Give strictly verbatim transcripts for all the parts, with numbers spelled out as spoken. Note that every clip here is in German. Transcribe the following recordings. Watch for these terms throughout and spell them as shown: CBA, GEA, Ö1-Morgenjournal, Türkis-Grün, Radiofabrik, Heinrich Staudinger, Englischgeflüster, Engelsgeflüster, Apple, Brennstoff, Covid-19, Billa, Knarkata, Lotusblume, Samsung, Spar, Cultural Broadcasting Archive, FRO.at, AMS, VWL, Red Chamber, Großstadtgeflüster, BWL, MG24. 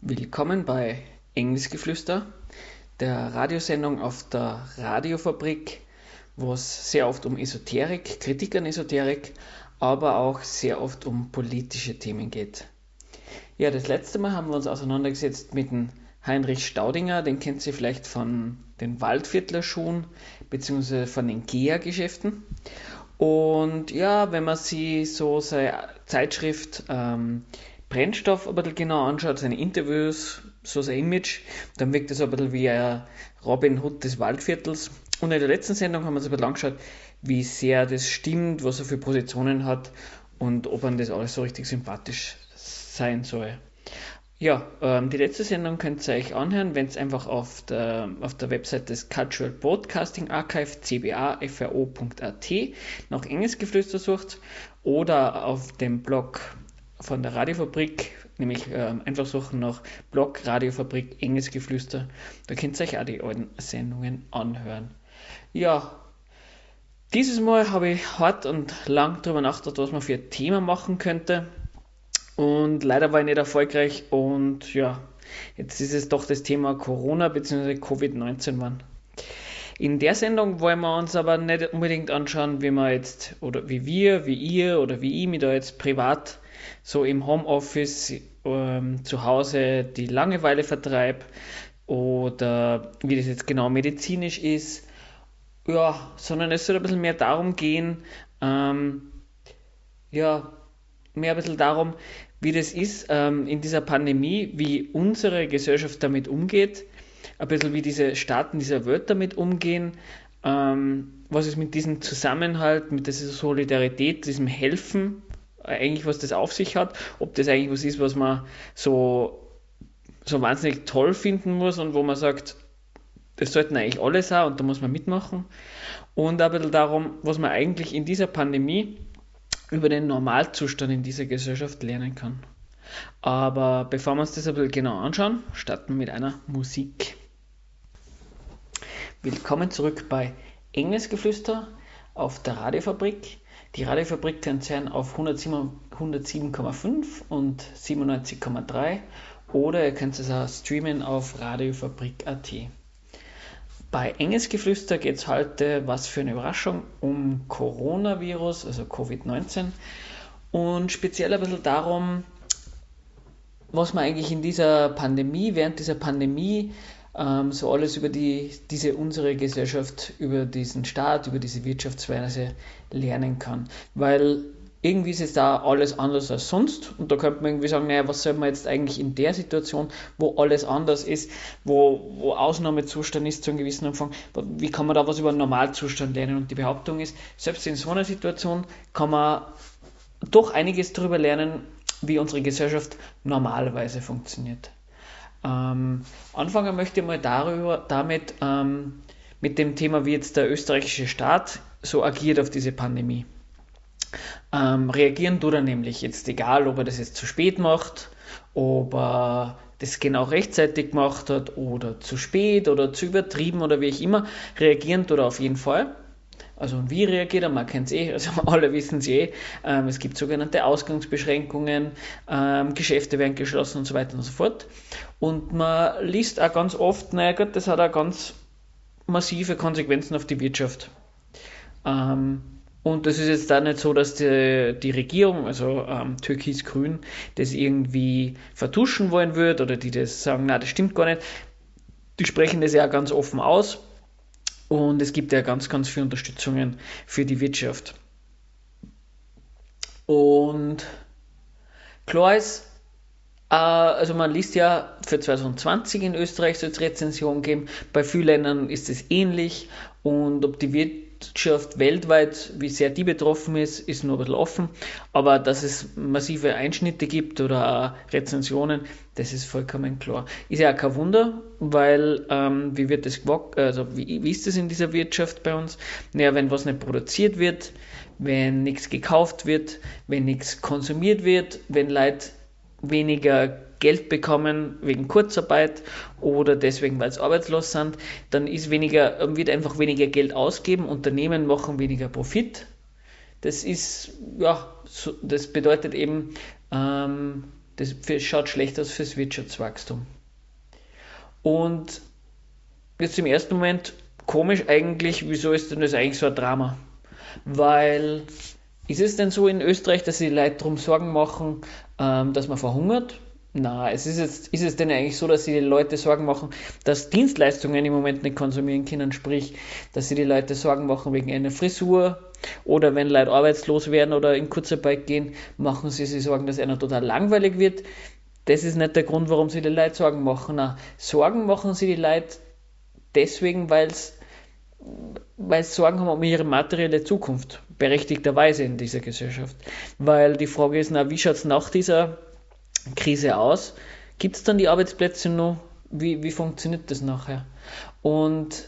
Willkommen bei Englischgeflüster, der Radiosendung auf der Radiofabrik, wo es sehr oft um Esoterik, Kritik an Esoterik, aber auch sehr oft um politische Themen geht. Ja, das letzte Mal haben wir uns auseinandergesetzt mit dem Heinrich Staudinger, den kennt Sie vielleicht von den Waldviertler Schuhen bzw. von den G E A-Geschäften. Und ja, wenn man sich so seine Zeitschrift ähm, Brennstoff ein bisschen genau anschaut, seine Interviews, so sein Image, dann wirkt das ein bisschen wie ein Robin Hood des Waldviertels. Und in der letzten Sendung haben wir uns ein bisschen angeschaut, wie sehr das stimmt, was er für Positionen hat und ob einem das alles so richtig sympathisch sein soll. Ja, ähm, die letzte Sendung könnt ihr euch anhören, wenn ihr einfach auf der, auf der Website des Cultural Broadcasting Archive C B A F R O Punkt A T nach Engelsgeflüster sucht oder auf dem Blog von der Radiofabrik, nämlich ähm, einfach suchen nach Blog Radiofabrik Engelsgeflüster. Da könnt ihr euch auch die alten Sendungen anhören. Ja, dieses Mal habe ich hart und lang darüber nachgedacht, was man für ein Thema machen könnte. Und leider war ich nicht erfolgreich und ja, jetzt ist es doch das Thema Corona bzw. Covid neunzehn geworden. In der Sendung wollen wir uns aber nicht unbedingt anschauen, wie wir jetzt, oder wie wir, wie ihr oder wie ich mich da jetzt privat so im Homeoffice ähm, zu Hause die Langeweile vertreibe oder wie das jetzt genau medizinisch ist, ja, sondern es soll ein bisschen mehr darum gehen, ähm, ja, mehr ein bisschen darum, wie das ist ähm, in dieser Pandemie, wie unsere Gesellschaft damit umgeht, ein bisschen wie diese Staaten dieser Welt damit umgehen, ähm, was es mit diesem Zusammenhalt, mit dieser Solidarität, diesem Helfen, äh, eigentlich was das auf sich hat, ob das eigentlich was ist, was man so, so wahnsinnig toll finden muss und wo man sagt, das sollten eigentlich alle sein und da muss man mitmachen. Und ein bisschen darum, was man eigentlich in dieser Pandemie über den Normalzustand in dieser Gesellschaft lernen kann. Aber bevor wir uns das ein bisschen genau anschauen, starten wir mit einer Musik. Willkommen zurück bei Engelsgeflüster auf der Radiofabrik. Die Radiofabrik könnt ihr hören auf hundertsieben Komma fünf und siebenundneunzig Komma drei oder ihr könnt es auch streamen auf radiofabrik Punkt A T. Bei Engelsgeflüster geht es heute, was für eine Überraschung, um Coronavirus, also Covid neunzehn und speziell ein bisschen darum, was man eigentlich in dieser Pandemie, während dieser Pandemie ähm, so alles über die, diese unsere Gesellschaft, über diesen Staat, über diese Wirtschaftsweise lernen kann. Weil irgendwie ist jetzt da alles anders als sonst und da könnte man irgendwie sagen, naja, was soll man jetzt eigentlich in der Situation, wo alles anders ist, wo, wo Ausnahmezustand ist zu einem gewissen Umfang, wie kann man da was über einen Normalzustand lernen? Und die Behauptung ist, selbst in so einer Situation kann man doch einiges darüber lernen, wie unsere Gesellschaft normalerweise funktioniert. Ähm, anfangen möchte ich mal darüber, damit ähm, mit dem Thema, wie jetzt der österreichische Staat so agiert auf diese Pandemie. Ähm, reagieren tut er nämlich jetzt, egal ob er das jetzt zu spät macht, ob er das genau rechtzeitig gemacht hat oder zu spät oder zu übertrieben oder wie ich immer, reagieren tut er auf jeden Fall. Also und wie reagiert er? Man kennt es eh, also alle wissen es eh. Ähm, es gibt sogenannte Ausgangsbeschränkungen, ähm, Geschäfte werden geschlossen und so weiter und so fort. Und man liest auch ganz oft, naja Gott, das hat auch ganz massive Konsequenzen auf die Wirtschaft. Ähm, Und das ist jetzt da nicht so, dass die, die Regierung, also ähm, Türkis-Grün, das irgendwie vertuschen wollen wird oder die das sagen, na, das stimmt gar nicht. Die sprechen das ja ganz offen aus und es gibt ja ganz, ganz viele Unterstützungen für die Wirtschaft. Und klar ist, äh, also man liest ja für zwanzig zwanzig in Österreich soll es Rezension geben, bei vielen Ländern ist es ähnlich und ob die Wirtschaft Wirtschaft weltweit, wie sehr die betroffen ist, ist nur ein bisschen offen, aber dass es massive Einschnitte gibt oder Rezensionen, das ist vollkommen klar. Ist ja auch kein Wunder, weil ähm, wie wird das gewagt, also wie, wie ist das in dieser Wirtschaft bei uns? Naja, wenn was nicht produziert wird, wenn nichts gekauft wird, wenn nichts konsumiert wird, wenn Leute weniger Geld bekommen wegen Kurzarbeit oder deswegen, weil sie arbeitslos sind, dann ist weniger, wird einfach weniger Geld ausgeben, Unternehmen machen weniger Profit, Das ist, ja, so, das bedeutet eben, ähm, das für, schaut schlecht aus fürs Wirtschaftswachstum. Und jetzt im ersten Moment komisch eigentlich, wieso ist denn das eigentlich so ein Drama? Weil, ist es denn so in Österreich, dass sich die Leute darum Sorgen machen, ähm, dass man verhungert? Na, es ist jetzt, ist es denn eigentlich so, dass sie die Leute Sorgen machen, dass Dienstleistungen im Moment nicht konsumieren können, sprich, dass sie die Leute Sorgen machen wegen einer Frisur oder wenn Leute arbeitslos werden oder in Kurzarbeit gehen, machen sie sich Sorgen, dass einer total langweilig wird. Das ist nicht der Grund, warum sie die Leute Sorgen machen. Na, Sorgen machen sie die Leute deswegen, weil sie Sorgen haben um ihre materielle Zukunft, berechtigterweise in dieser Gesellschaft. Weil die Frage ist, na, wie schaut es nach dieser Krise aus? Gibt es dann die Arbeitsplätze noch? Wie, wie funktioniert das nachher? Und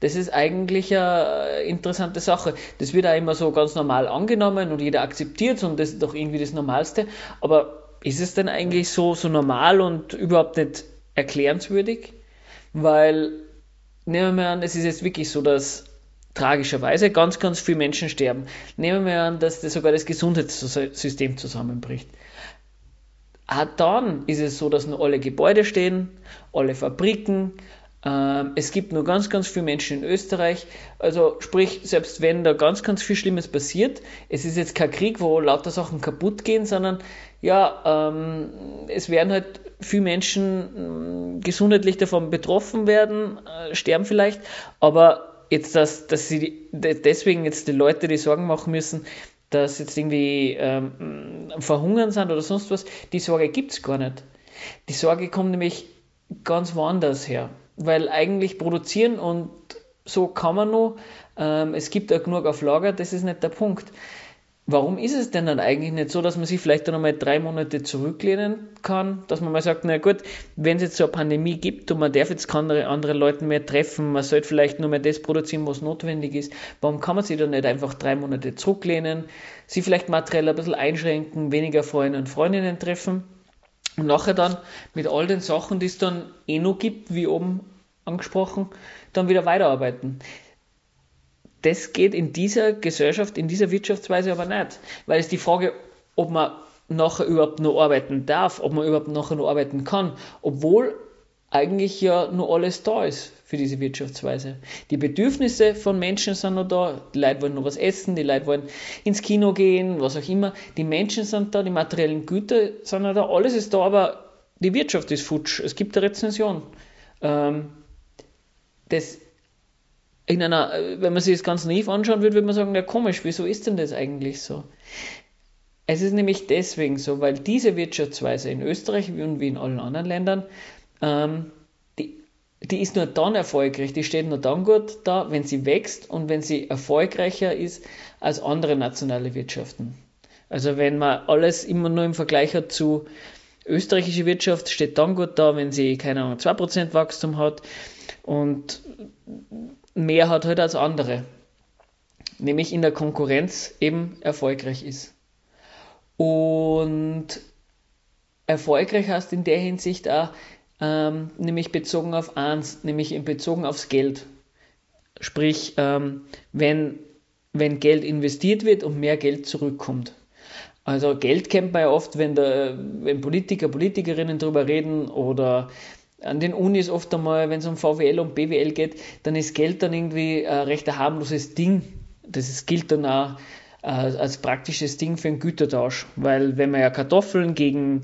das ist eigentlich eine interessante Sache. Das wird auch immer so ganz normal angenommen und jeder akzeptiert es und das ist doch irgendwie das Normalste. Aber ist es denn eigentlich so, so normal und überhaupt nicht erklärenswürdig? Weil, nehmen wir an, es ist jetzt wirklich so, dass tragischerweise ganz, ganz viele Menschen sterben. Nehmen wir an, dass das sogar das Gesundheitssystem zusammenbricht. Ah, dann ist es so, dass nur alle Gebäude stehen, alle Fabriken, ähm, es gibt nur ganz, ganz viele Menschen in Österreich, also sprich, selbst wenn da ganz, ganz viel Schlimmes passiert, es ist jetzt kein Krieg, wo lauter Sachen kaputt gehen, sondern ja, ähm, es werden halt viele Menschen gesundheitlich davon betroffen werden, äh, sterben vielleicht, aber jetzt, dass, dass sie deswegen jetzt die Leute, die Sorgen machen müssen, dass jetzt irgendwie ähm, verhungern sind oder sonst was, die Sorge gibt es gar nicht. Die Sorge kommt nämlich ganz woanders her, weil eigentlich produzieren und so kann man nur, ähm, es gibt auch genug auf Lager, das ist nicht der Punkt. Warum ist es denn dann eigentlich nicht so, dass man sich vielleicht dann einmal drei Monate zurücklehnen kann, dass man mal sagt, na gut, wenn es jetzt so eine Pandemie gibt und man darf jetzt keine anderen Leute mehr treffen, man sollte vielleicht nur mehr das produzieren, was notwendig ist, warum kann man sich dann nicht einfach drei Monate zurücklehnen, sich vielleicht materiell ein bisschen einschränken, weniger Freunde und Freundinnen treffen und nachher dann mit all den Sachen, die es dann eh noch gibt, wie oben angesprochen, dann wieder weiterarbeiten. Das geht in dieser Gesellschaft, in dieser Wirtschaftsweise aber nicht, weil es die Frage, ob man nachher überhaupt noch arbeiten darf, ob man überhaupt nachher noch arbeiten kann, obwohl eigentlich ja nur alles da ist für diese Wirtschaftsweise. Die Bedürfnisse von Menschen sind noch da, die Leute wollen noch was essen, die Leute wollen ins Kino gehen, was auch immer, die Menschen sind da, die materiellen Güter sind noch da, alles ist da, aber die Wirtschaft ist futsch, es gibt eine Rezession. Das In einer, wenn man sich das ganz naiv anschauen würde, würde man sagen, ja komisch, wieso ist denn das eigentlich so? Es ist nämlich deswegen so, weil diese Wirtschaftsweise in Österreich und wie in allen anderen Ländern, ähm, die, die ist nur dann erfolgreich, die steht nur dann gut da, wenn sie wächst und wenn sie erfolgreicher ist als andere nationale Wirtschaften. Also wenn man alles immer nur im Vergleich hat zu österreichischer Wirtschaft, steht dann gut da, wenn sie, keine Ahnung, zwei Prozent Wachstum hat und mehr hat halt als andere, nämlich in der Konkurrenz eben erfolgreich ist. Und erfolgreich heißt in der Hinsicht auch, ähm, nämlich bezogen auf eins, nämlich bezogen aufs Geld. Sprich, ähm, wenn, wenn Geld investiert wird und mehr Geld zurückkommt. Also Geld kennt man ja oft, wenn, der, wenn Politiker, Politikerinnen drüber reden oder an den Unis oft einmal, wenn es um V W L und B W L geht, dann ist Geld dann irgendwie ein recht ein harmloses Ding. Das ist, gilt dann auch äh, als praktisches Ding für einen Gütertausch. Weil wenn man ja Kartoffeln gegen,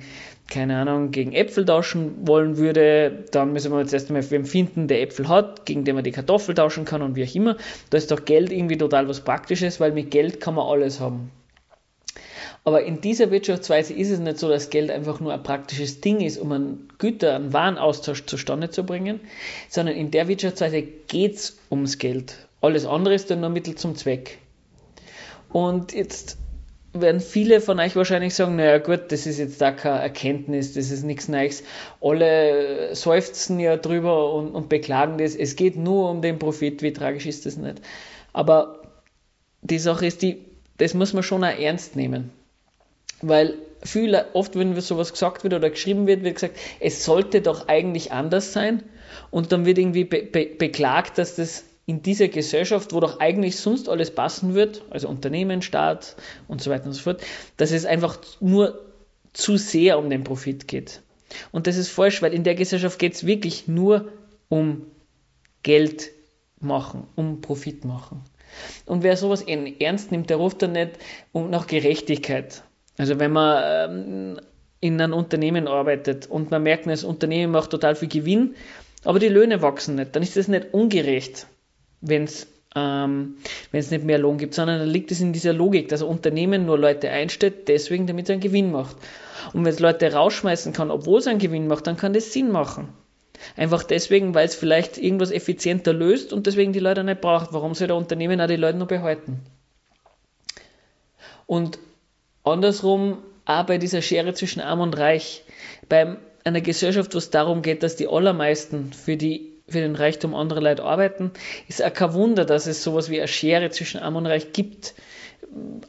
keine Ahnung, gegen Äpfel tauschen wollen würde, dann müssen wir jetzt erst einmal wen finden, der Äpfel hat, gegen den man die Kartoffel tauschen kann und wie auch immer. Da ist doch Geld irgendwie total was Praktisches, weil mit Geld kann man alles haben. Aber in dieser Wirtschaftsweise ist es nicht so, dass Geld einfach nur ein praktisches Ding ist, um einen Güter-, einen Warenaustausch zustande zu bringen, sondern in der Wirtschaftsweise geht es ums Geld. Alles andere ist dann nur Mittel zum Zweck. Und jetzt werden viele von euch wahrscheinlich sagen, naja gut, das ist jetzt da keine Erkenntnis, das ist nichts Neues. Alle seufzen ja drüber und, und beklagen das. Es geht nur um den Profit, wie tragisch ist das nicht. Aber die Sache ist, die, das muss man schon auch ernst nehmen. Weil viele, oft, wenn sowas gesagt wird oder geschrieben wird, wird gesagt, es sollte doch eigentlich anders sein. Und dann wird irgendwie be- be- beklagt, dass das in dieser Gesellschaft, wo doch eigentlich sonst alles passen wird, also Unternehmen, Staat und so weiter und so fort, dass es einfach nur zu sehr um den Profit geht. Und das ist falsch, weil in der Gesellschaft geht es wirklich nur um Geld machen, um Profit machen. Und wer sowas ernst nimmt, der ruft dann nicht um nach Gerechtigkeit. Also wenn man ähm, in einem Unternehmen arbeitet und man merkt, das Unternehmen macht total viel Gewinn, aber die Löhne wachsen nicht, dann ist das nicht ungerecht, wenn es ähm, nicht mehr Lohn gibt, sondern dann liegt es in dieser Logik, dass ein Unternehmen nur Leute einstellt, deswegen, damit es einen Gewinn macht. Und wenn es Leute rausschmeißen kann, obwohl es einen Gewinn macht, dann kann das Sinn machen. Einfach deswegen, weil es vielleicht irgendwas effizienter löst und deswegen die Leute nicht braucht. Warum soll der Unternehmen auch die Leute noch behalten? Und andersrum, auch bei dieser Schere zwischen Arm und Reich, bei einer Gesellschaft, wo es darum geht, dass die allermeisten für, die, für den Reichtum anderer Leute arbeiten, ist auch kein Wunder, dass es sowas wie eine Schere zwischen Arm und Reich gibt.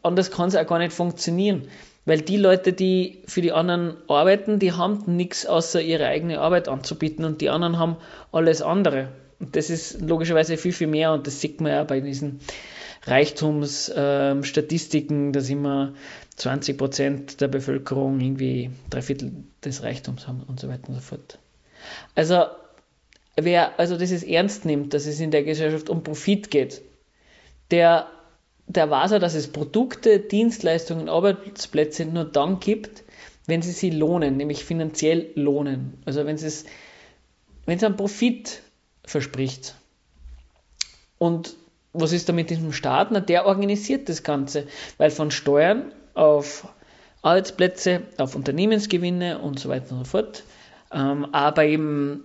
Anders kann es auch gar nicht funktionieren. Weil die Leute, die für die anderen arbeiten, die haben nichts außer ihre eigene Arbeit anzubieten und die anderen haben alles andere. Und das ist logischerweise viel, viel mehr und das sieht man ja bei diesen Reichtumsstatistiken, ähm, dass immer zwanzig Prozent der Bevölkerung irgendwie drei Viertel des Reichtums haben und so weiter und so fort. Also wer also das ernst nimmt, dass es in der Gesellschaft um Profit geht, der... Der weiß auch, dass es Produkte, Dienstleistungen, Arbeitsplätze nur dann gibt, wenn sie sie lohnen, nämlich finanziell lohnen. Also wenn es, wenn es einen Profit verspricht. Und was ist da mit diesem Staat? Na, der organisiert das Ganze, weil von Steuern auf Arbeitsplätze, auf Unternehmensgewinne und so weiter und so fort, ähm, aber eben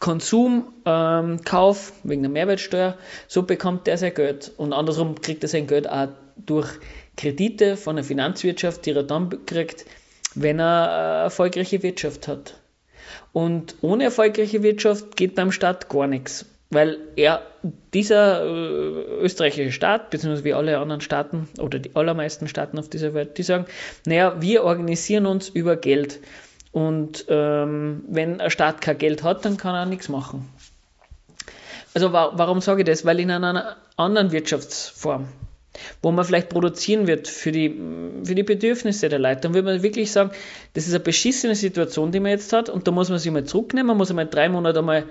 Konsumkauf ähm, wegen der Mehrwertsteuer, so bekommt er sein Geld. Und andersrum kriegt er sein Geld auch durch Kredite von der Finanzwirtschaft, die er dann kriegt, wenn er äh, erfolgreiche Wirtschaft hat. Und ohne erfolgreiche Wirtschaft geht beim Staat gar nichts, weil er, dieser äh, österreichische Staat, beziehungsweise wie alle anderen Staaten oder die allermeisten Staaten auf dieser Welt, die sagen, naja, wir organisieren uns über Geld. Und ähm, wenn ein Staat kein Geld hat, dann kann er auch nichts machen. Also wa- warum sage ich das? Weil in einer anderen Wirtschaftsform, wo man vielleicht produzieren wird für die, für die Bedürfnisse der Leute, dann würde man wirklich sagen, das ist eine beschissene Situation, die man jetzt hat und da muss man sich mal zurücknehmen, man muss einmal drei Monate mal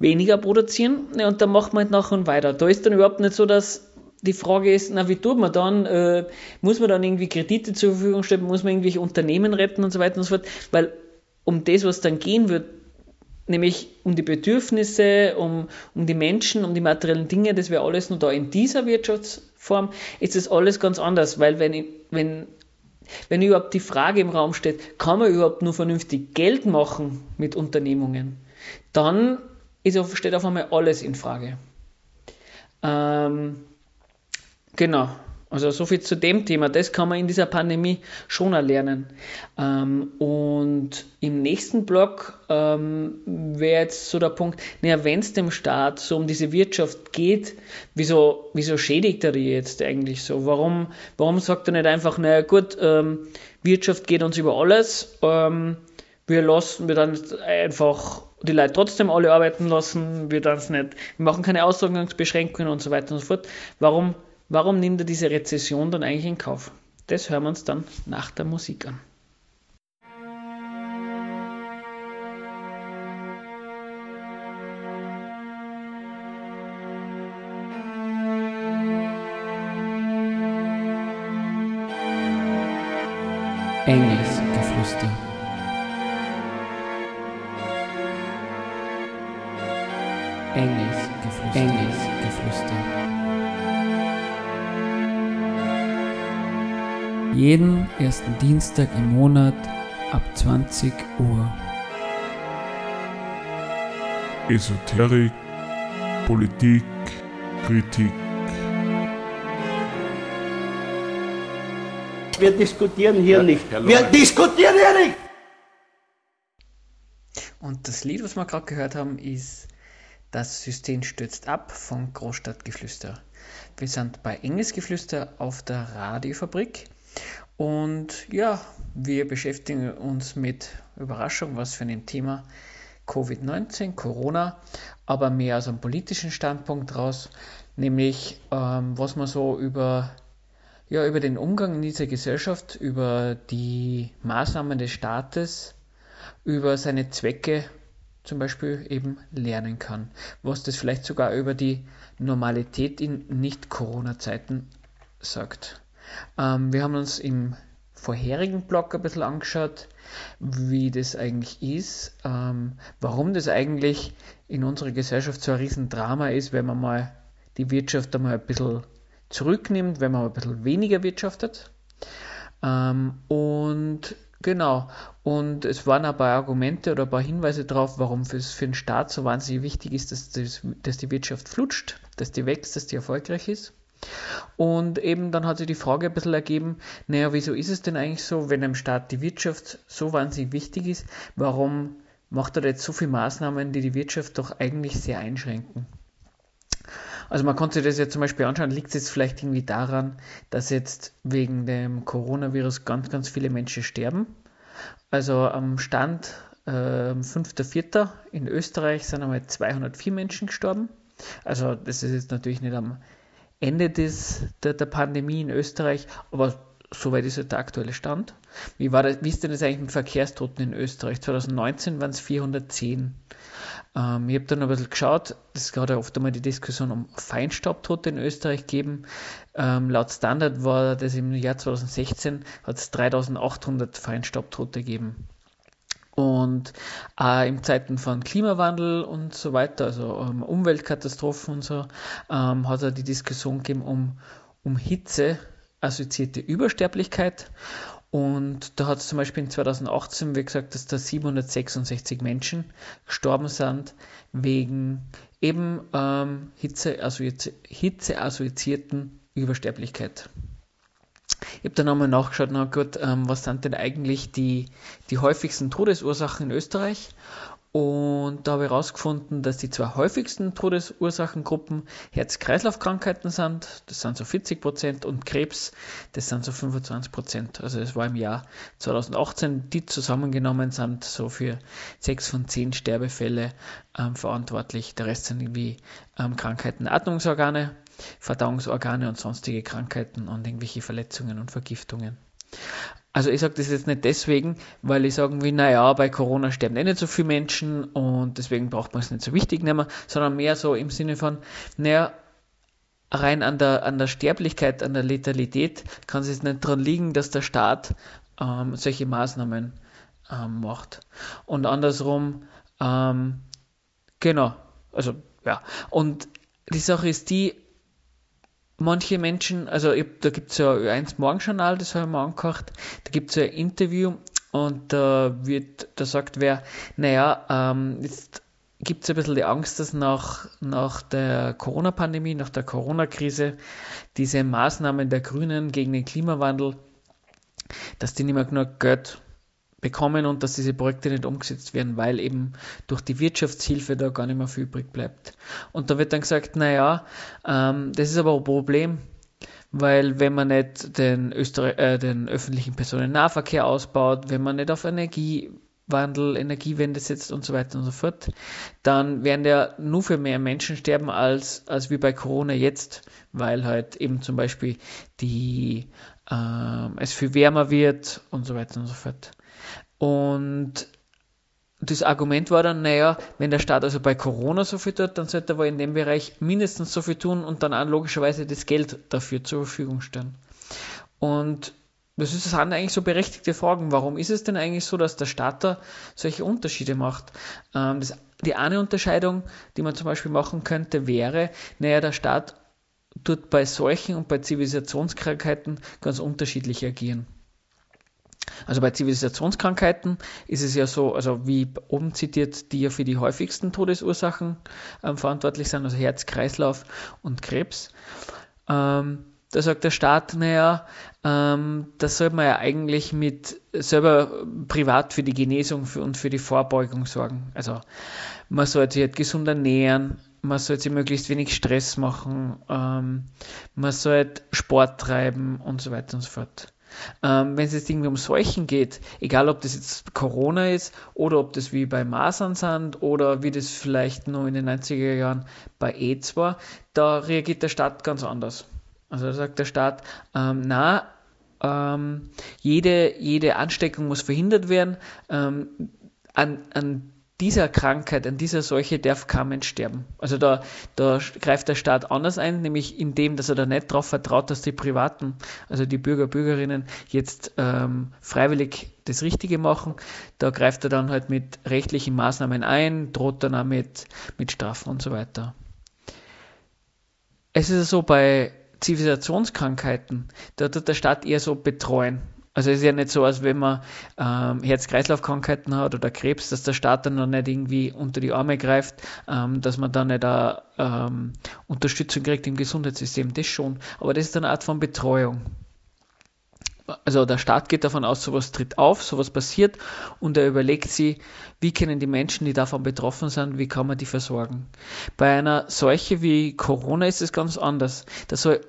weniger produzieren und dann macht man halt nach und weiter. Da ist dann überhaupt nicht so, dass... Die Frage ist, na, wie tut man dann? Äh, muss man dann irgendwie Kredite zur Verfügung stellen? Muss man irgendwelche Unternehmen retten und so weiter und so fort? Weil um das, was dann gehen wird, nämlich um die Bedürfnisse, um, um die Menschen, um die materiellen Dinge, das wäre alles nur da. In dieser Wirtschaftsform ist das alles ganz anders, weil wenn, wenn, wenn überhaupt die Frage im Raum steht, kann man überhaupt nur vernünftig Geld machen mit Unternehmungen, dann ist, steht auf einmal alles in Frage. Ähm... Genau, also soviel zu dem Thema. Das kann man in dieser Pandemie schon erlernen. Ähm, und im nächsten Blog ähm, wäre jetzt so der Punkt, naja, wenn es dem Staat so um diese Wirtschaft geht, wieso, wieso schädigt er die jetzt eigentlich so? Warum, warum sagt er nicht einfach, naja gut, ähm, Wirtschaft geht uns über alles, ähm, wir lassen wir dann einfach... die Leute trotzdem alle arbeiten lassen, wir dann es nicht, wir machen keine Ausgangsbeschränkungen und so weiter und so fort. Warum, warum nimmt er diese Rezession dann eigentlich in Kauf? Das hören wir uns dann nach der Musik an. Engelsgeflüster. Engelsgeflüster. Engelsgeflüster. Jeden ersten Dienstag im Monat ab zwanzig Uhr. Esoterik, Politik, Kritik. Wir diskutieren hier ja, nicht. Wir diskutieren hier nicht! Und das Lied, was wir gerade gehört haben, ist Das System stürzt ab von Großstadtgeflüster. Wir sind bei Engelsgeflüster auf der Radiofabrik und ja, wir beschäftigen uns mit Überraschung, was für ein Thema Covid neunzehn, Corona, aber mehr aus einem politischen Standpunkt raus, nämlich ähm, was man so über, ja, über den Umgang in dieser Gesellschaft, über die Maßnahmen des Staates, über seine Zwecke zum Beispiel eben lernen kann, was das vielleicht sogar über die Normalität in Nicht-Corona-Zeiten sagt. Ähm, wir haben uns im vorherigen Blog ein bisschen angeschaut, wie das eigentlich ist, ähm, warum das eigentlich in unserer Gesellschaft so ein Riesendrama ist, wenn man mal die Wirtschaft einmal ein bisschen zurücknimmt, wenn man ein bisschen weniger wirtschaftet. Ähm, und genau, und es waren ein paar Argumente oder ein paar Hinweise darauf, warum es für den Staat so wahnsinnig wichtig ist, dass, das, dass die Wirtschaft flutscht, dass die wächst, dass die erfolgreich ist. Und eben dann hat sich die Frage ein bisschen ergeben, naja, wieso ist es denn eigentlich so, wenn einem Staat die Wirtschaft so wahnsinnig wichtig ist, warum macht er jetzt so viele Maßnahmen, die die Wirtschaft doch eigentlich sehr einschränken? Also man konnte sich das jetzt zum Beispiel anschauen, liegt es jetzt vielleicht irgendwie daran, dass jetzt wegen dem Coronavirus ganz, ganz viele Menschen sterben. Also am Stand äh, fünfter vierter in Österreich sind einmal zweihundertvier Menschen gestorben. Also das ist jetzt natürlich nicht am Ende des, der, der Pandemie in Österreich, aber soweit ist der aktuelle Stand. Wie, war das, wie ist denn das eigentlich mit Verkehrstoten in Österreich? zwanzig neunzehn waren es vierhundertzehn. Ähm, ich habe dann ein bisschen geschaut, es hat ja oft einmal die Diskussion um Feinstaubtote in Österreich gegeben. Ähm, laut Standard war das im Jahr zwanzig sechzehn, hat es dreitausendachthundert Feinstaubtote gegeben. Und äh, in Zeiten von Klimawandel und so weiter, also um Umweltkatastrophen und so, ähm, hat es die Diskussion gegeben um, um Hitze, assoziierte Übersterblichkeit. Und da hat es zum Beispiel in zwanzig achtzehn, wie gesagt, dass da siebenhundertsechsundsechzig Menschen gestorben sind wegen eben ähm, Hitze, also Hitze assoziierten Übersterblichkeit. Ich habe dann nochmal nachgeschaut, na gut, ähm, was sind denn eigentlich die, die häufigsten Todesursachen in Österreich? Und da habe ich herausgefunden, dass die zwei häufigsten Todesursachengruppen Herz-Kreislauf-Krankheiten sind, das sind so vierzig Prozent, und Krebs, das sind so fünfundzwanzig Prozent. Also das war im Jahr zwanzig achtzehn, die zusammengenommen sind so für sechs von zehn Sterbefälle ähm, verantwortlich. Der Rest sind irgendwie ähm, Krankheiten, Atmungsorgane, Verdauungsorgane und sonstige Krankheiten und irgendwelche Verletzungen und Vergiftungen. Also ich sage das jetzt nicht deswegen, weil ich sage, naja, bei Corona sterben eh nicht so viele Menschen und deswegen braucht man es nicht so wichtig nehmen, sondern mehr so im Sinne von, naja, rein an der, an der Sterblichkeit, an der Letalität kann es jetzt nicht dran liegen, dass der Staat ähm, solche Maßnahmen ähm, macht. Und andersrum, ähm, genau, also ja. Und die Sache ist die, manche Menschen, also ich, da gibt es ja Ö eins Morgenjournal, das habe ich mir angehört, da gibt es ja ein Interview und da wird, da sagt wer, naja, ähm, jetzt gibt es ein bisschen die Angst, dass nach, nach der Corona-Pandemie, nach der Corona-Krise diese Maßnahmen der Grünen gegen den Klimawandel, dass die nicht mehr genug Geld bekommen und dass diese Projekte nicht umgesetzt werden, weil eben durch die Wirtschaftshilfe da gar nicht mehr viel übrig bleibt. Und da wird dann gesagt, naja, ähm, das ist aber ein Problem, weil wenn man nicht den, Öster- äh, den öffentlichen Personennahverkehr ausbaut, wenn man nicht auf Energiewandel, Energiewende setzt und so weiter und so fort, dann werden ja nur für mehr Menschen sterben als, als wie bei Corona jetzt, weil halt eben zum Beispiel die, ähm, es viel wärmer wird und so weiter und so fort. Und das Argument war dann, naja, wenn der Staat also bei Corona so viel tut, dann sollte er wohl in dem Bereich mindestens so viel tun und dann auch logischerweise das Geld dafür zur Verfügung stellen. Und das ist, das sind eigentlich so berechtigte Fragen. Warum ist es denn eigentlich so, dass der Staat da solche Unterschiede macht? Ähm, das, die eine Unterscheidung, die man zum Beispiel machen könnte, wäre, naja, der Staat tut bei Seuchen und bei Zivilisationskrankheiten ganz unterschiedlich agieren. Also bei Zivilisationskrankheiten ist es ja so, also wie oben zitiert, die ja für die häufigsten Todesursachen ähm, verantwortlich sind, also Herz, Kreislauf und Krebs. Ähm, da sagt der Staat, naja, ähm, das soll man ja eigentlich mit selber privat für die Genesung für, und für die Vorbeugung sorgen. Also man sollte sich halt gesund ernähren, man sollte sich möglichst wenig Stress machen, ähm, man sollte Sport treiben und so weiter und so fort. Ähm, wenn es jetzt irgendwie um Seuchen geht, egal ob das jetzt Corona ist oder ob das wie bei Masern sind oder wie das vielleicht noch in den neunziger Jahren bei AIDS war, da reagiert der Staat ganz anders. Also da sagt der Staat, ähm, na, ähm, jede, jede Ansteckung muss verhindert werden, ähm, an, an dieser Krankheit, an dieser Seuche darf kein Mensch sterben. Also da, da greift der Staat anders ein, nämlich indem, dass er da nicht darauf vertraut, dass die Privaten, also die Bürger, Bürgerinnen jetzt ähm, freiwillig das Richtige machen. Da greift er dann halt mit rechtlichen Maßnahmen ein, droht dann auch mit, mit Strafen und so weiter. Es ist so, bei Zivilisationskrankheiten, da tut der Staat eher so betreuen. Also es ist ja nicht so, als wenn man ähm, Herz-Kreislauf-Krankheiten hat oder Krebs, dass der Staat dann noch nicht irgendwie unter die Arme greift, ähm, dass man dann nicht auch, ähm, Unterstützung kriegt im Gesundheitssystem, das schon. Aber das ist eine Art von Betreuung. Also der Staat geht davon aus, sowas tritt auf, sowas passiert und er überlegt sich, wie können die Menschen, die davon betroffen sind, wie kann man die versorgen. Bei einer Seuche wie Corona ist es ganz anders. Da soll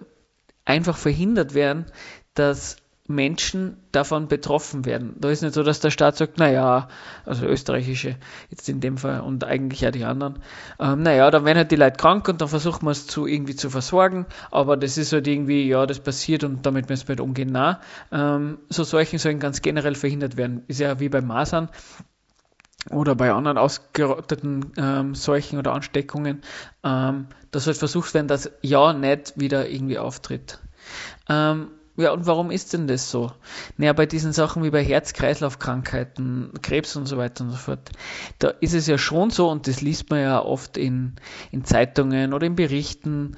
einfach verhindert werden, dass Menschen davon betroffen werden. Da ist nicht so, dass der Staat sagt, naja, also österreichische jetzt in dem Fall und eigentlich auch die anderen, ähm, naja, dann werden halt die Leute krank und dann versuchen wir es zu, irgendwie zu versorgen, aber das ist halt irgendwie, ja, das passiert und damit müssen wir halt umgehen. Nein, ähm, so Seuchen sollen ganz generell verhindert werden. Ist ja wie bei Masern oder bei anderen ausgerotteten ähm, Seuchen oder Ansteckungen, ähm, dass halt versucht werden, dass ja nicht wieder irgendwie auftritt. Ähm, Ja, und warum ist denn das so? Naja, bei diesen Sachen wie bei Herz-Kreislauf-Krankheiten, Krebs und so weiter und so fort, da ist es ja schon so, und das liest man ja oft in, in Zeitungen oder in Berichten,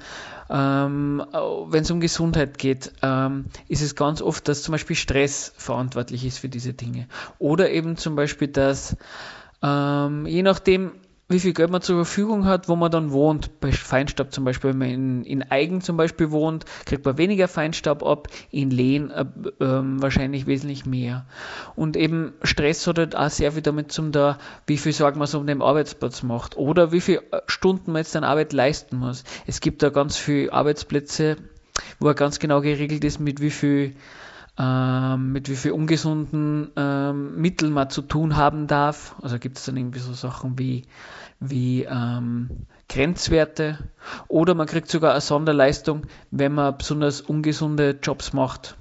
ähm, wenn es um Gesundheit geht, ähm, ist es ganz oft, dass zum Beispiel Stress verantwortlich ist für diese Dinge. Oder eben zum Beispiel, dass ähm, je nachdem, wie viel Geld man zur Verfügung hat, wo man dann wohnt. Bei Feinstaub zum Beispiel, wenn man in, in Aigen zum Beispiel wohnt, kriegt man weniger Feinstaub ab, in Lehn äh, äh, wahrscheinlich wesentlich mehr. Und eben Stress hat halt auch sehr viel damit zu tun, wie viel Sorgen man so um den Arbeitsplatz macht oder wie viele Stunden man jetzt an Arbeit leisten muss. Es gibt da ganz viele Arbeitsplätze, wo ganz genau geregelt ist, mit wie viel Ähm, mit wie viel ungesunden ähm, Mitteln man zu tun haben darf. Also gibt es dann irgendwie so Sachen wie, wie ähm, Grenzwerte, oder man kriegt sogar eine Sonderleistung, wenn man besonders ungesunde Jobs macht.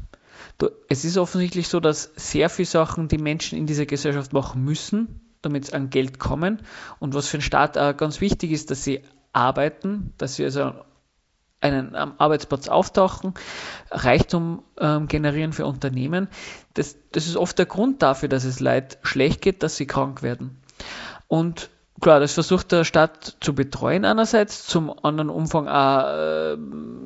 Es ist offensichtlich so, dass sehr viele Sachen die Menschen in dieser Gesellschaft machen müssen, damit sie an Geld kommen, und was für den Staat auch ganz wichtig ist, dass sie arbeiten, dass sie also einen am Arbeitsplatz auftauchen, Reichtum ähm, generieren für Unternehmen. Das, das ist oft der Grund dafür, dass es Leuten schlecht geht, dass sie krank werden. Und klar, das versucht der Staat zu betreuen einerseits, zum anderen Umfang auch äh,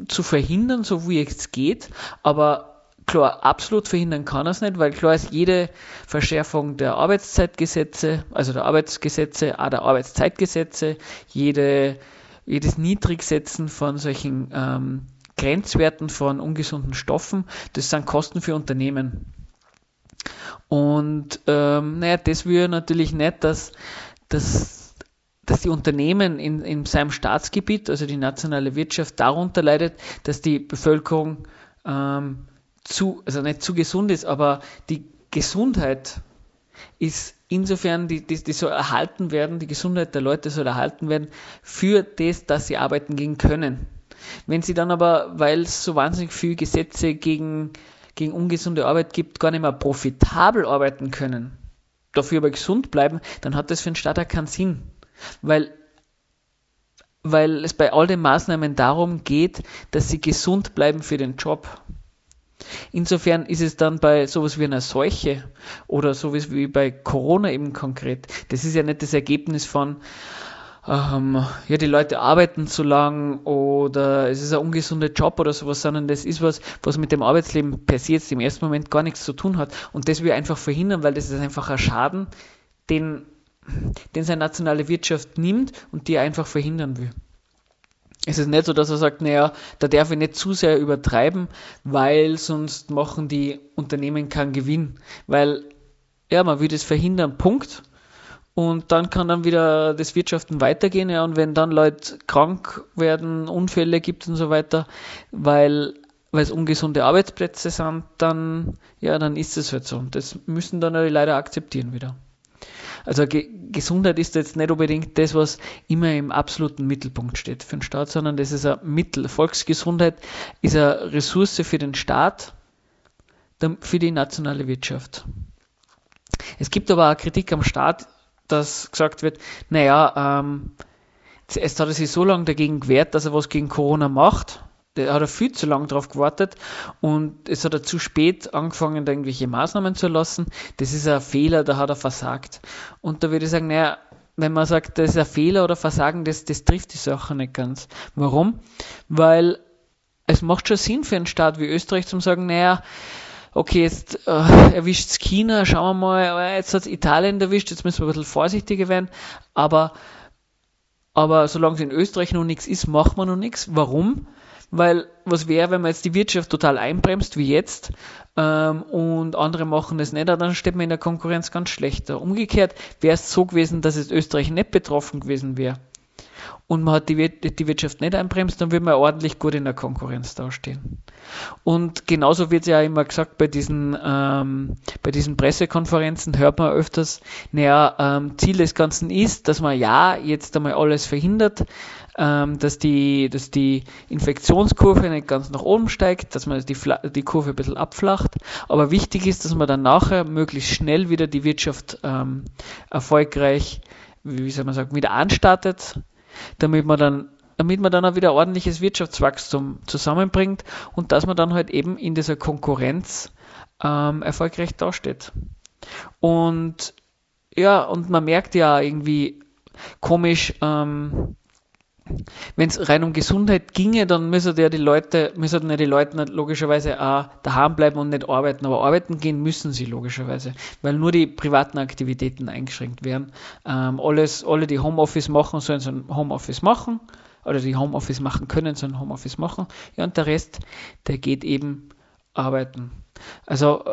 zu verhindern, so wie es geht. Aber klar, absolut verhindern kann er es nicht, weil klar ist, jede Verschärfung der Arbeitszeitgesetze, also der Arbeitsgesetze, auch der Arbeitszeitgesetze, jede Jedes Niedrigsetzen von solchen ähm, Grenzwerten von ungesunden Stoffen, das sind Kosten für Unternehmen. Und ähm, naja, das will natürlich nicht, dass, dass, dass die Unternehmen in, in seinem Staatsgebiet, also die nationale Wirtschaft, darunter leidet, dass die Bevölkerung ähm, zu, also nicht zu gesund ist, aber die Gesundheit ist insofern, die, die, die soll erhalten werden, die Gesundheit der Leute soll erhalten werden für das, dass sie arbeiten gehen können. Wenn sie dann aber, weil es so wahnsinnig viele Gesetze gegen, gegen ungesunde Arbeit gibt, gar nicht mehr profitabel arbeiten können, dafür aber gesund bleiben, dann hat das für den Staat auch keinen Sinn. Weil, weil es bei all den Maßnahmen darum geht, dass sie gesund bleiben für den Job. Insofern ist es dann bei sowas wie einer Seuche oder sowas wie bei Corona eben konkret, das ist ja nicht das Ergebnis von, ähm, ja, die Leute arbeiten zu lang oder es ist ein ungesunder Job oder sowas, sondern das ist was, was mit dem Arbeitsleben per se jetzt im ersten Moment gar nichts zu tun hat. Und das will ich einfach verhindern, weil das ist einfach ein Schaden, den, den seine nationale Wirtschaft nimmt und die er einfach verhindern will. Es ist nicht so, dass er sagt, naja, da darf ich nicht zu sehr übertreiben, weil sonst machen die Unternehmen keinen Gewinn. Weil, ja, man will das verhindern, Punkt. Und dann kann dann wieder das Wirtschaften weitergehen, ja, und wenn dann Leute krank werden, Unfälle gibt und so weiter, weil weil es ungesunde Arbeitsplätze sind, dann, ja, dann ist es halt so. Das müssen dann leider akzeptieren wieder. Also Ge- Gesundheit ist jetzt nicht unbedingt das, was immer im absoluten Mittelpunkt steht für den Staat, sondern das ist ein Mittel. Volksgesundheit ist eine Ressource für den Staat, für die nationale Wirtschaft. Es gibt aber auch Kritik am Staat, dass gesagt wird, naja, ähm, es hat er sich so lange dagegen gewehrt, dass er was gegen Corona macht. Da hat er viel zu lange drauf gewartet und es hat er zu spät angefangen, da irgendwelche Maßnahmen zu erlassen. Das ist ein Fehler, da hat er versagt. Und da würde ich sagen, naja, wenn man sagt, das ist ein Fehler oder Versagen, das, das trifft die Sache nicht ganz. Warum? Weil es macht schon Sinn für einen Staat wie Österreich zu sagen, naja, okay, jetzt äh, erwischt es China, schauen wir mal, jetzt hat es Italien erwischt, jetzt müssen wir ein bisschen vorsichtiger werden, aber, aber solange es in Österreich noch nichts ist, macht man noch nichts. Warum? Weil was wäre, wenn man jetzt die Wirtschaft total einbremst, wie jetzt, ähm, und andere machen das nicht, dann steht man in der Konkurrenz ganz schlechter. Umgekehrt wäre es so gewesen, dass es Österreich nicht betroffen gewesen wäre und man hat die, Wir- die Wirtschaft nicht einbremst, dann würde man ordentlich gut in der Konkurrenz dastehen. Und genauso wird ja immer gesagt, bei diesen, ähm, bei diesen Pressekonferenzen hört man öfters, naja, ähm, Ziel des Ganzen ist, dass man ja jetzt einmal alles verhindert, ähm, dass die, dass die Infektionskurve nicht ganz nach oben steigt, dass man die, Fla- die Kurve ein bisschen abflacht, aber wichtig ist, dass man dann nachher möglichst schnell wieder die Wirtschaft ähm, erfolgreich, wie soll man sagen, wieder anstartet, damit man dann damit man dann auch wieder ordentliches Wirtschaftswachstum zusammenbringt und dass man dann halt eben in dieser Konkurrenz ähm, erfolgreich dasteht. Und ja, und man merkt ja irgendwie komisch, ähm, wenn es rein um Gesundheit ginge, dann müssen ja die Leute, müssen ja die Leute logischerweise auch daheim bleiben und nicht arbeiten. Aber arbeiten gehen müssen sie logischerweise, weil nur die privaten Aktivitäten eingeschränkt werden. Ähm, alles, alle, die Homeoffice machen, sollen so ein Homeoffice machen. Oder die Homeoffice machen können, sollen ein Homeoffice machen. Ja, und der Rest, der geht eben arbeiten. Also,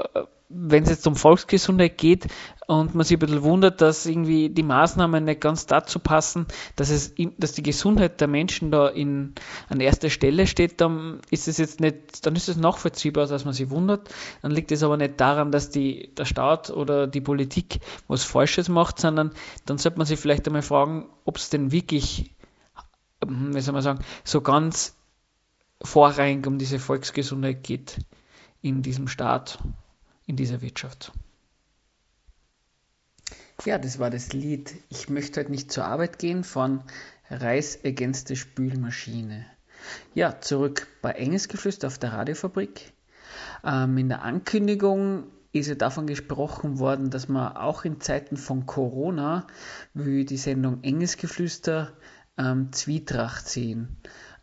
wenn es jetzt um Volksgesundheit geht und man sich ein bisschen wundert, dass irgendwie die Maßnahmen nicht ganz dazu passen, dass es, dass die Gesundheit der Menschen da in, an erster Stelle steht, dann ist es jetzt nicht, dann ist es nachvollziehbar, dass man sich wundert. Dann liegt es aber nicht daran, dass die, der Staat oder die Politik was Falsches macht, sondern dann sollte man sich vielleicht einmal fragen, ob es denn wirklich, wie soll man sagen, so ganz vorrangig um diese Volksgesundheit geht in diesem Staat, in dieser Wirtschaft. Ja, das war das Lied "Ich möchte heute nicht zur Arbeit gehen" von Reis ergänzte Spülmaschine. Ja, zurück bei Engelsgeflüster auf der Radiofabrik. Ähm, in der Ankündigung ist ja davon gesprochen worden, dass man auch in Zeiten von Corona, wie die Sendung Engelsgeflüster, ähm, Zwietracht sehen.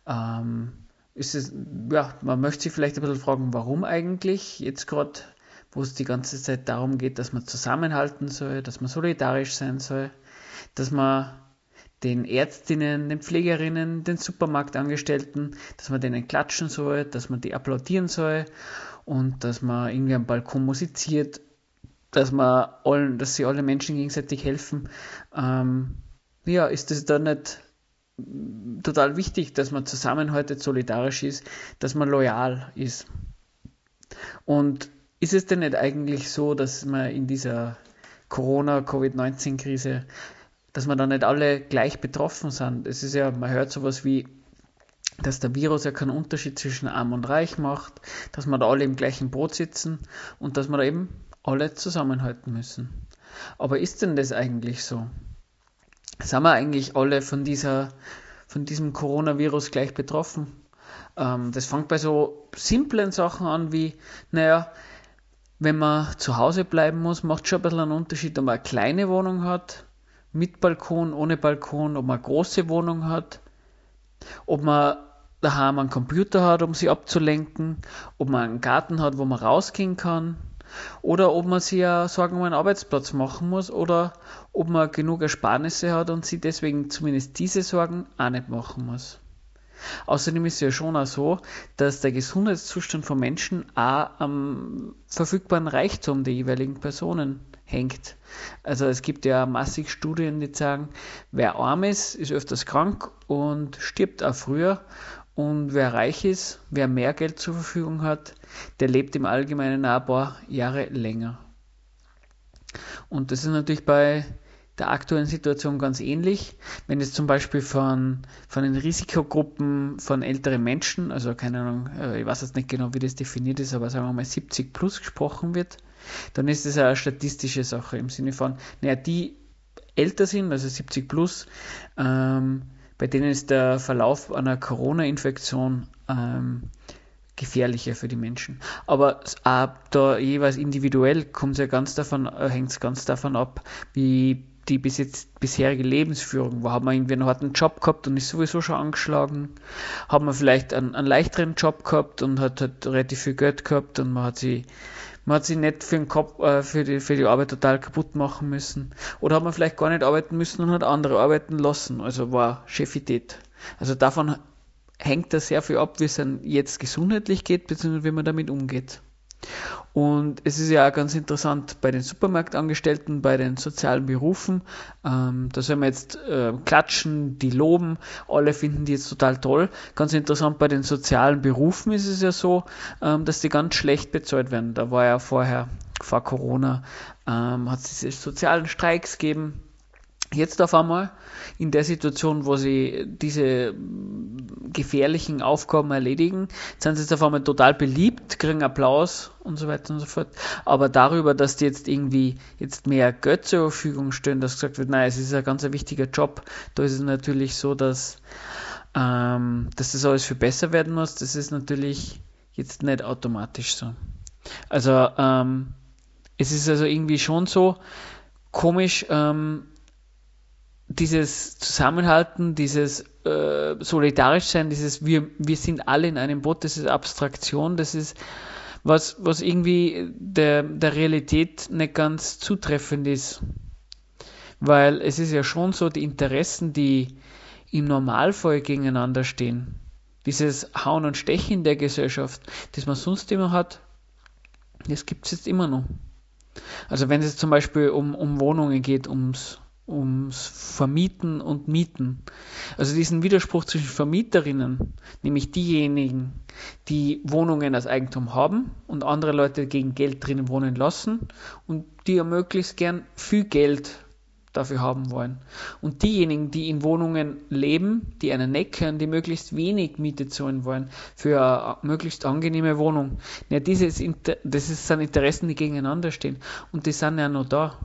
Ähm, ist es, ja, man möchte sich vielleicht ein bisschen fragen, warum eigentlich jetzt gerade, wo es die ganze Zeit darum geht, dass man zusammenhalten soll, dass man solidarisch sein soll, dass man den Ärztinnen, den Pflegerinnen, den Supermarktangestellten, dass man denen klatschen soll, dass man die applaudieren soll und dass man irgendwie am Balkon musiziert, dass man allen, dass sie alle Menschen gegenseitig helfen. Ähm, ja, ist das dann nicht total wichtig, dass man zusammenhaltet, solidarisch ist, dass man loyal ist? Und ist es denn nicht eigentlich so, dass man in dieser Corona-Covid neunzehn Krise, dass man da nicht alle gleich betroffen sind? Es ist ja, man hört sowas wie, dass der Virus ja keinen Unterschied zwischen Arm und Reich macht, dass man da alle im gleichen Boot sitzen und dass man da eben alle zusammenhalten müssen. Aber ist denn das eigentlich so? Sind wir eigentlich alle von dieser, von diesem Coronavirus gleich betroffen? Ähm, das fängt bei so simplen Sachen an wie, naja, wenn man zu Hause bleiben muss, macht schon ein bisschen einen Unterschied, ob man eine kleine Wohnung hat, mit Balkon, ohne Balkon, ob man eine große Wohnung hat, ob man daheim einen Computer hat, um sich abzulenken, ob man einen Garten hat, wo man rausgehen kann, oder ob man sich ja Sorgen um einen Arbeitsplatz machen muss, oder ob man genug Ersparnisse hat und sich deswegen zumindest diese Sorgen auch nicht machen muss. Außerdem ist es ja schon auch so, dass der Gesundheitszustand von Menschen auch am verfügbaren Reichtum der jeweiligen Personen hängt. Also es gibt ja massig Studien, die sagen, wer arm ist, ist öfters krank und stirbt auch früher. Und wer reich ist, wer mehr Geld zur Verfügung hat, der lebt im Allgemeinen auch ein paar Jahre länger. Und das ist natürlich bei der aktuellen Situation ganz ähnlich. Wenn jetzt zum Beispiel von, von den Risikogruppen von älteren Menschen, also keine Ahnung, ich weiß jetzt nicht genau, wie das definiert ist, aber sagen wir mal siebzig plus gesprochen wird, dann ist das eine statistische Sache im Sinne von, naja, die älter sind, also siebzig plus, ähm, bei denen ist der Verlauf einer Corona-Infektion ähm, gefährlicher für die Menschen. Aber ab da jeweils individuell kommt's ja ganz davon, hängt es ganz davon ab, wie die bis jetzt bisherige Lebensführung war. Hat man irgendwie einen harten Job gehabt und ist sowieso schon angeschlagen? Hat man vielleicht einen, einen leichteren Job gehabt und hat, hat relativ viel Geld gehabt und man hat sie Man hat sich nicht für den Kopf, äh, für die, für die Arbeit total kaputt machen müssen. Oder hat man vielleicht gar nicht arbeiten müssen und hat andere arbeiten lassen. Also war Chefität. Also davon hängt da sehr viel ab, wie es einem jetzt gesundheitlich geht, beziehungsweise wie man damit umgeht. Und es ist ja auch ganz interessant bei den Supermarktangestellten, bei den sozialen Berufen. Ähm, da soll man jetzt äh, klatschen, die loben, alle finden die jetzt total toll. Ganz interessant bei den sozialen Berufen ist es ja so, ähm, dass die ganz schlecht bezahlt werden. Da war ja vorher, vor Corona, ähm, hat es diese sozialen Streiks gegeben. Jetzt auf einmal in der Situation, wo sie diese gefährlichen Aufgaben erledigen, sind sie jetzt auf einmal total beliebt, kriegen Applaus und so weiter und so fort. Aber darüber, dass die jetzt irgendwie jetzt mehr Geld zur Verfügung stehen, dass gesagt wird, nein, es ist ein ganz wichtiger Job, da ist es natürlich so, dass, ähm, dass das alles viel besser werden muss. Das ist natürlich jetzt nicht automatisch so. Also ähm, es ist also irgendwie schon so komisch, ähm, dieses Zusammenhalten, dieses äh, solidarisch sein, dieses wir, wir sind alle in einem Boot, das ist Abstraktion, das ist was, was irgendwie der, der Realität nicht ganz zutreffend ist. Weil es ist ja schon so, die Interessen, die im Normalfall gegeneinander stehen, dieses Hauen und Stechen der Gesellschaft, das man sonst immer hat, das gibt es jetzt immer noch. Also wenn es zum Beispiel um, um Wohnungen geht, ums ums Vermieten und Mieten. Also diesen Widerspruch zwischen Vermieterinnen, nämlich diejenigen, die Wohnungen als Eigentum haben und andere Leute gegen Geld drinnen wohnen lassen und die ja möglichst gern viel Geld dafür haben wollen. Und diejenigen, die in Wohnungen leben, die einen neckern, die möglichst wenig Miete zahlen wollen für eine möglichst angenehme Wohnung. Ja, dieses Inter- das sind Interessen, die gegeneinander stehen und die sind ja noch da.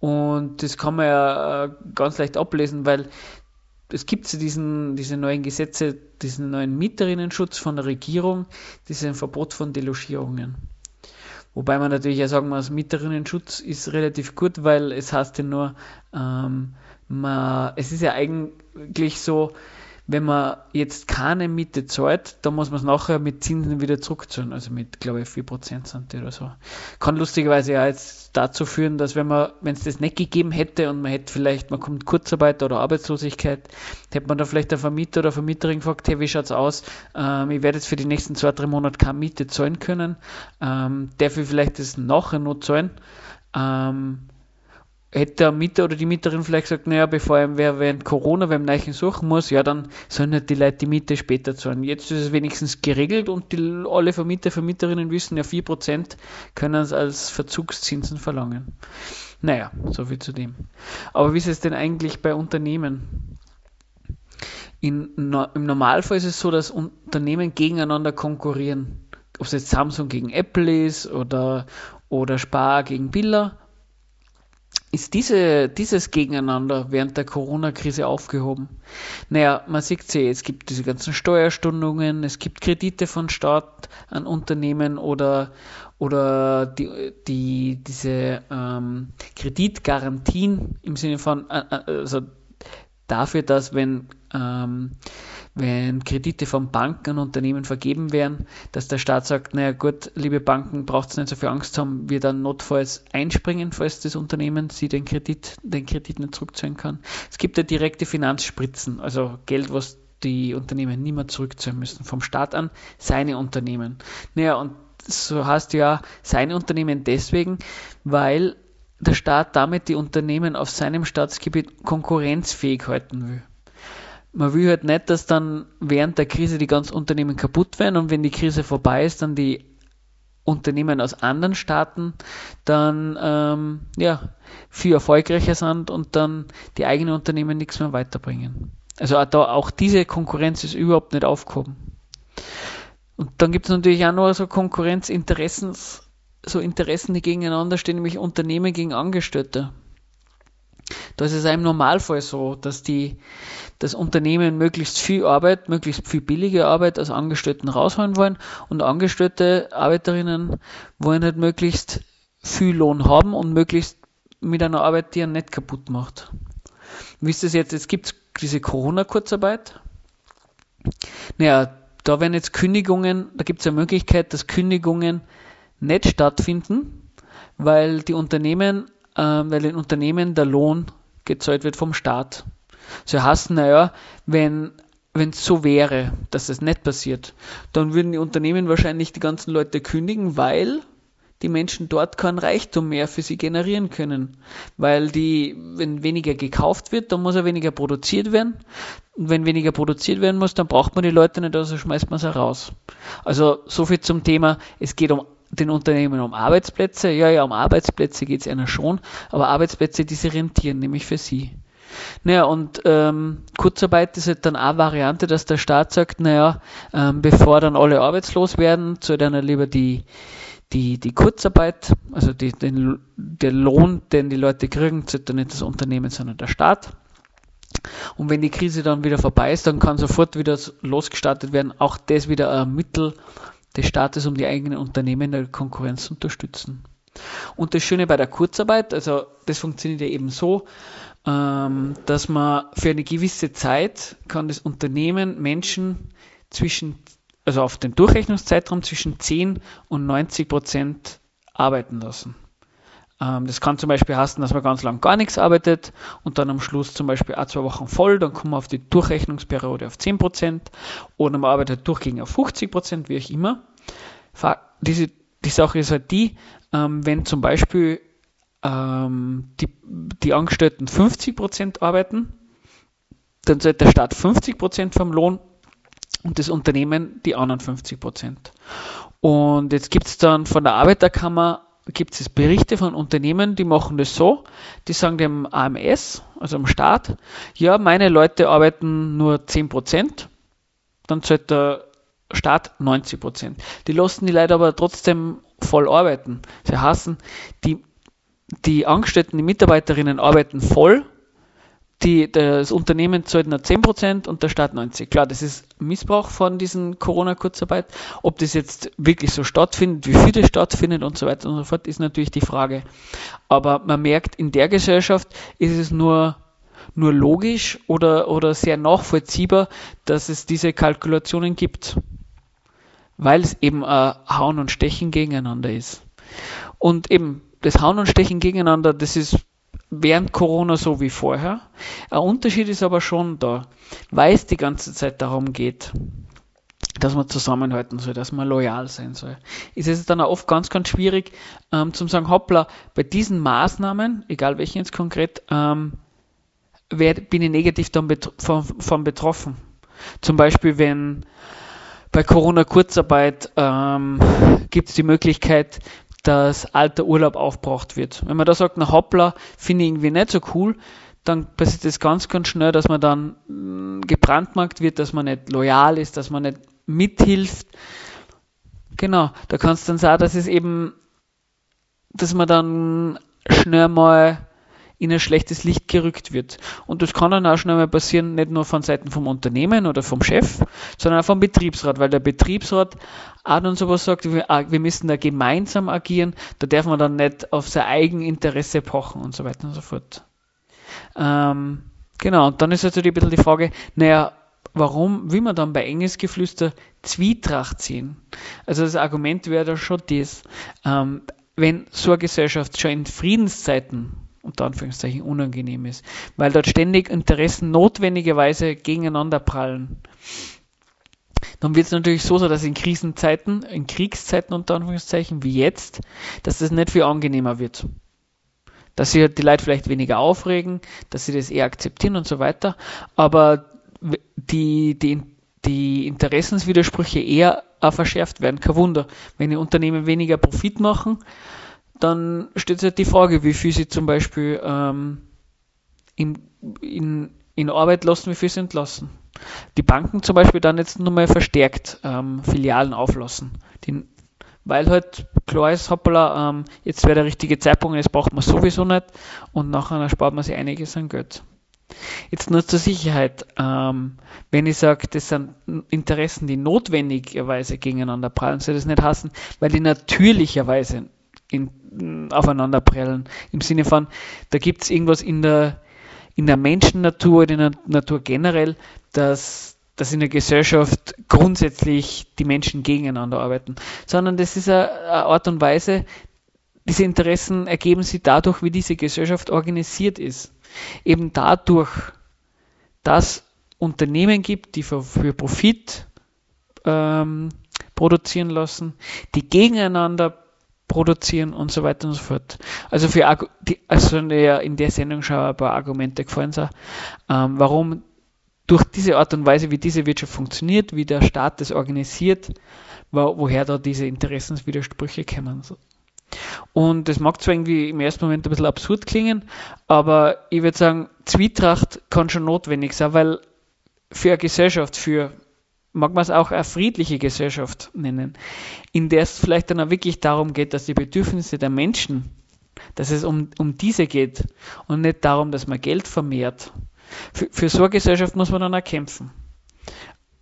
Und das kann man ja ganz leicht ablesen, weil es gibt ja diesen, diese neuen Gesetze, diesen neuen Mieterinnenschutz von der Regierung, diesen Verbot von Delogierungen. Wobei man natürlich auch sagen muss, Mieterinnenschutz ist relativ gut, weil es heißt ja nur, ähm, man, es ist ja eigentlich so, wenn man jetzt keine Miete zahlt, dann muss man es nachher mit Zinsen wieder zurückzahlen, also mit, glaube ich, vier Prozent sind die oder so. Kann lustigerweise ja jetzt dazu führen, dass wenn man, wenn es das nicht gegeben hätte und man hätte vielleicht, man kommt Kurzarbeit oder Arbeitslosigkeit, hätte man da vielleicht einen Vermieter oder Vermieterin gefragt, hey, wie schaut's aus, ähm, ich werde jetzt für die nächsten zwei, drei Monate keine Miete zahlen können, ähm, darf ich vielleicht das nachher noch zahlen, ähm, hätte der Mieter oder die Mieterin vielleicht gesagt, naja, bevor ich wer während Corona beim Neichen suchen muss, ja, dann sollen nicht die Leute die Miete später zahlen. Jetzt ist es wenigstens geregelt und die, alle Vermieter, Vermieterinnen wissen, ja, vier Prozent können es als Verzugszinsen verlangen. Naja, so viel zu dem. Aber wie ist es denn eigentlich bei Unternehmen? In, im Normalfall ist es so, dass Unternehmen gegeneinander konkurrieren. Ob es jetzt Samsung gegen Apple ist oder, oder Spar gegen Billa. Ist diese, dieses Gegeneinander während der Corona-Krise aufgehoben? Naja, man sieht es ja, es gibt diese ganzen Steuerstundungen, es gibt Kredite von Staat an Unternehmen oder, oder die, die, diese ähm, Kreditgarantien im Sinne von, äh, also dafür, dass wenn, ähm, wenn Kredite von Banken an Unternehmen vergeben werden, dass der Staat sagt, naja gut, liebe Banken, braucht es nicht so viel Angst haben, wir dann notfalls einspringen, falls das Unternehmen sie den Kredit, den Kredit nicht zurückzahlen kann. Es gibt ja direkte Finanzspritzen, also Geld, was die Unternehmen nicht mehr zurückzahlen müssen, vom Staat an, seine Unternehmen. Naja, und so heißt ja seine Unternehmen deswegen, weil der Staat damit die Unternehmen auf seinem Staatsgebiet konkurrenzfähig halten will. man will halt nicht, dass dann während der Krise die ganzen Unternehmen kaputt werden und wenn die Krise vorbei ist, dann die Unternehmen aus anderen Staaten dann ähm, ja, viel erfolgreicher sind und dann die eigenen Unternehmen nichts mehr weiterbringen. Also auch, da, auch diese Konkurrenz ist überhaupt nicht aufgehoben. Und dann gibt es natürlich auch noch so Konkurrenzinteressen, so Interessen, die gegeneinander stehen, nämlich Unternehmen gegen Angestellte. Da ist es auch im Normalfall so, dass die, das Unternehmen möglichst viel Arbeit, möglichst viel billige Arbeit aus Angestellten rausholen wollen und Angestellte, Arbeiterinnen wollen halt möglichst viel Lohn haben und möglichst mit einer Arbeit, die einen nicht kaputt macht. Wisst ihr jetzt, jetzt gibt es diese Corona-Kurzarbeit. Naja, da werden jetzt Kündigungen, da gibt es eine Möglichkeit, dass Kündigungen nicht stattfinden, weil die Unternehmen weil in Unternehmen der Lohn gezahlt wird vom Staat. So heißt, naja, wenn es so wäre, dass das nicht passiert, dann würden die Unternehmen wahrscheinlich die ganzen Leute kündigen, weil die Menschen dort keinen Reichtum mehr für sie generieren können. Weil die, wenn weniger gekauft wird, dann muss ja weniger produziert werden. Und wenn weniger produziert werden muss, dann braucht man die Leute nicht, also schmeißt man sie raus. Also so viel zum Thema, es geht um den Unternehmen um Arbeitsplätze, ja, ja, um Arbeitsplätze geht es einer schon, aber Arbeitsplätze, die sie rentieren, nämlich für sie. Naja, und ähm, Kurzarbeit ist halt dann auch eine Variante, dass der Staat sagt, naja, ähm, bevor dann alle arbeitslos werden, zahlt einer lieber die, die, die Kurzarbeit, also die, den, der Lohn, den die Leute kriegen, zahlt dann nicht das Unternehmen, sondern der Staat. Und wenn die Krise dann wieder vorbei ist, dann kann sofort wieder losgestartet werden, auch das wieder ein Mittel des Staates, um die eigenen Unternehmen in der Konkurrenz zu unterstützen. Und das Schöne bei der Kurzarbeit, also das funktioniert ja eben so, ähm, dass man für eine gewisse Zeit kann das Unternehmen Menschen zwischen, also auf den Durchrechnungszeitraum zwischen zehn und neunzig Prozent arbeiten lassen. Ähm, das kann zum Beispiel heißen, dass man ganz lang gar nichts arbeitet und dann am Schluss zum Beispiel auch zwei Wochen voll, dann kommen wir auf die Durchrechnungsperiode auf zehn Prozent oder man arbeitet durchgehend auf fünfzig Prozent, wie auch immer. Diese, die Sache ist halt die, ähm, wenn zum Beispiel ähm, die, die Angestellten fünfzig Prozent arbeiten, dann zahlt der Staat fünfzig Prozent vom Lohn und das Unternehmen die anderen fünfzig Prozent. Und jetzt gibt es dann von der Arbeiterkammer gibt es Berichte von Unternehmen, die machen das so, die sagen dem A M S, also dem Staat, ja, meine Leute arbeiten nur zehn Prozent, dann zahlt der Staat neunzig Prozent. Die lassen die Leute aber trotzdem voll arbeiten. Sie heißen, die, die Angestellten, die Mitarbeiterinnen arbeiten voll, die, das Unternehmen zahlt nur zehn Prozent und der Staat neunzig Prozent. Klar, das ist Missbrauch von diesen Corona-Kurzarbeit. Ob das jetzt wirklich so stattfindet, wie viel das stattfindet und so weiter und so fort, ist natürlich die Frage. Aber man merkt, in der Gesellschaft ist es nur, nur logisch oder, oder sehr nachvollziehbar, dass es diese Kalkulationen gibt. Weil es eben ein Hauen und Stechen gegeneinander ist. Und eben, das Hauen und Stechen gegeneinander, das ist während Corona so wie vorher. Ein Unterschied ist aber schon da, weil es die ganze Zeit darum geht, dass man zusammenhalten soll, dass man loyal sein soll. Ist es dann auch oft ganz, ganz schwierig, ähm, zum sagen, hoppla, bei diesen Maßnahmen, egal welchen jetzt konkret, ähm, wer, bin ich negativ dann betro- von, von betroffen. Zum Beispiel, wenn bei Corona-Kurzarbeit ähm, gibt es die Möglichkeit, dass alter Urlaub aufgebraucht wird. Wenn man da sagt, na hoppla, finde ich irgendwie nicht so cool, dann passiert das ganz, ganz schnell, dass man dann mh, gebrandmarkt wird, dass man nicht loyal ist, dass man nicht mithilft. Genau, da kann es dann sein, dass es eben, dass man dann schnell mal in ein schlechtes Licht gerückt wird. Und das kann dann auch schnell mal passieren, nicht nur von Seiten vom Unternehmen oder vom Chef, sondern auch vom Betriebsrat, weil der Betriebsrat auch dann sowas sagt, wir, wir müssen da gemeinsam agieren, da darf man dann nicht auf sein Eigeninteresse pochen und so weiter und so fort. Ähm, genau, und dann ist natürlich ein bisschen die Frage, naja, warum will man dann bei Engelsgeflüster Zwietracht ziehen? Also das Argument wäre da schon das, ähm, wenn so eine Gesellschaft schon in Friedenszeiten unter Anführungszeichen unangenehm ist, weil dort ständig Interessen notwendigerweise gegeneinander prallen. Dann wird es natürlich so sein, dass in Krisenzeiten, in Kriegszeiten unter Anführungszeichen wie jetzt, dass das nicht viel angenehmer wird. Dass sich die Leute vielleicht weniger aufregen, dass sie das eher akzeptieren und so weiter, aber die, die, die Interessenswidersprüche eher verschärft werden. Kein Wunder. Wenn die Unternehmen weniger Profit machen, dann stellt sich die Frage, wie viel sie zum Beispiel ähm, in, in, in Arbeit lassen, wie viel sie entlassen. Die Banken zum Beispiel dann jetzt nochmal verstärkt ähm, Filialen auflassen. Den, weil halt klar ist, hoppala, ähm, jetzt wäre der richtige Zeitpunkt, das braucht man sowieso nicht und nachher spart man sich einiges an Geld. Jetzt nur zur Sicherheit, ähm, wenn ich sage, das sind Interessen, die notwendigerweise gegeneinander prallen, soll das nicht heißen, weil die natürlicherweise in, aufeinander prallen. Im Sinne von, da gibt es irgendwas in der, in der Menschennatur, in der Natur generell, dass, dass in der Gesellschaft grundsätzlich die Menschen gegeneinander arbeiten, sondern das ist eine, eine Art und Weise, diese Interessen ergeben sich dadurch, wie diese Gesellschaft organisiert ist. Eben dadurch, dass Unternehmen gibt, die für, für Profit ähm, produzieren lassen, die gegeneinander produzieren und so weiter und so fort. Also, für, also in der Sendung schon ein paar Argumente gefallen sind, ähm, warum durch diese Art und Weise, wie diese Wirtschaft funktioniert, wie der Staat das organisiert, wo, woher da diese Interessenswidersprüche kommen. Und das mag zwar irgendwie im ersten Moment ein bisschen absurd klingen, aber ich würde sagen, Zwietracht kann schon notwendig sein, weil für eine Gesellschaft, für, mag man es auch eine friedliche Gesellschaft nennen, in der es vielleicht dann auch wirklich darum geht, dass die Bedürfnisse der Menschen, dass es um, um diese geht und nicht darum, dass man Geld vermehrt. Für, für so eine Gesellschaft muss man dann auch kämpfen.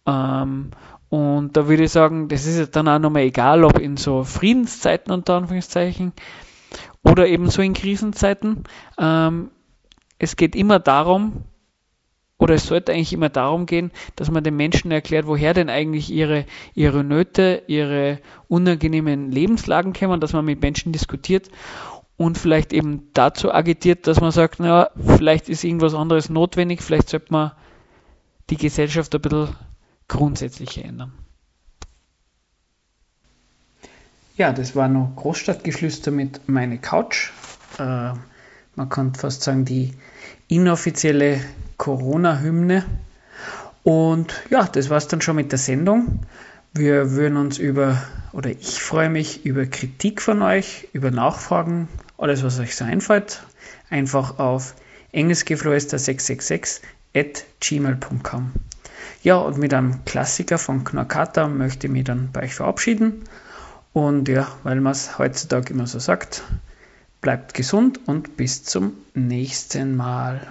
Ähm, Und da würde ich sagen, das ist dann auch nochmal egal, ob in so Friedenszeiten unter Anführungszeichen oder eben so in Krisenzeiten. Ähm, es geht immer darum, oder es sollte eigentlich immer darum gehen, dass man den Menschen erklärt, woher denn eigentlich ihre, ihre Nöte, ihre unangenehmen Lebenslagen kommen, dass man mit Menschen diskutiert und vielleicht eben dazu agitiert, dass man sagt, naja, vielleicht ist irgendwas anderes notwendig, vielleicht sollte man die Gesellschaft ein bisschen grundsätzlich ändern. Ja, das war noch Großstadtgeflüster mit Meine Couch. Äh, man kann fast sagen, die inoffizielle Corona-Hymne. Und ja, das war's dann schon mit der Sendung. Wir würden uns über, oder ich freue mich über Kritik von euch, über Nachfragen, alles, was euch so einfällt. Einfach auf engelsgeflüester sechs sechs sechs at gmail punkt com. Ja, und mit einem Klassiker von Knarkata möchte ich mich dann bei euch verabschieden. Und ja, weil man es heutzutage immer so sagt, bleibt gesund und bis zum nächsten Mal.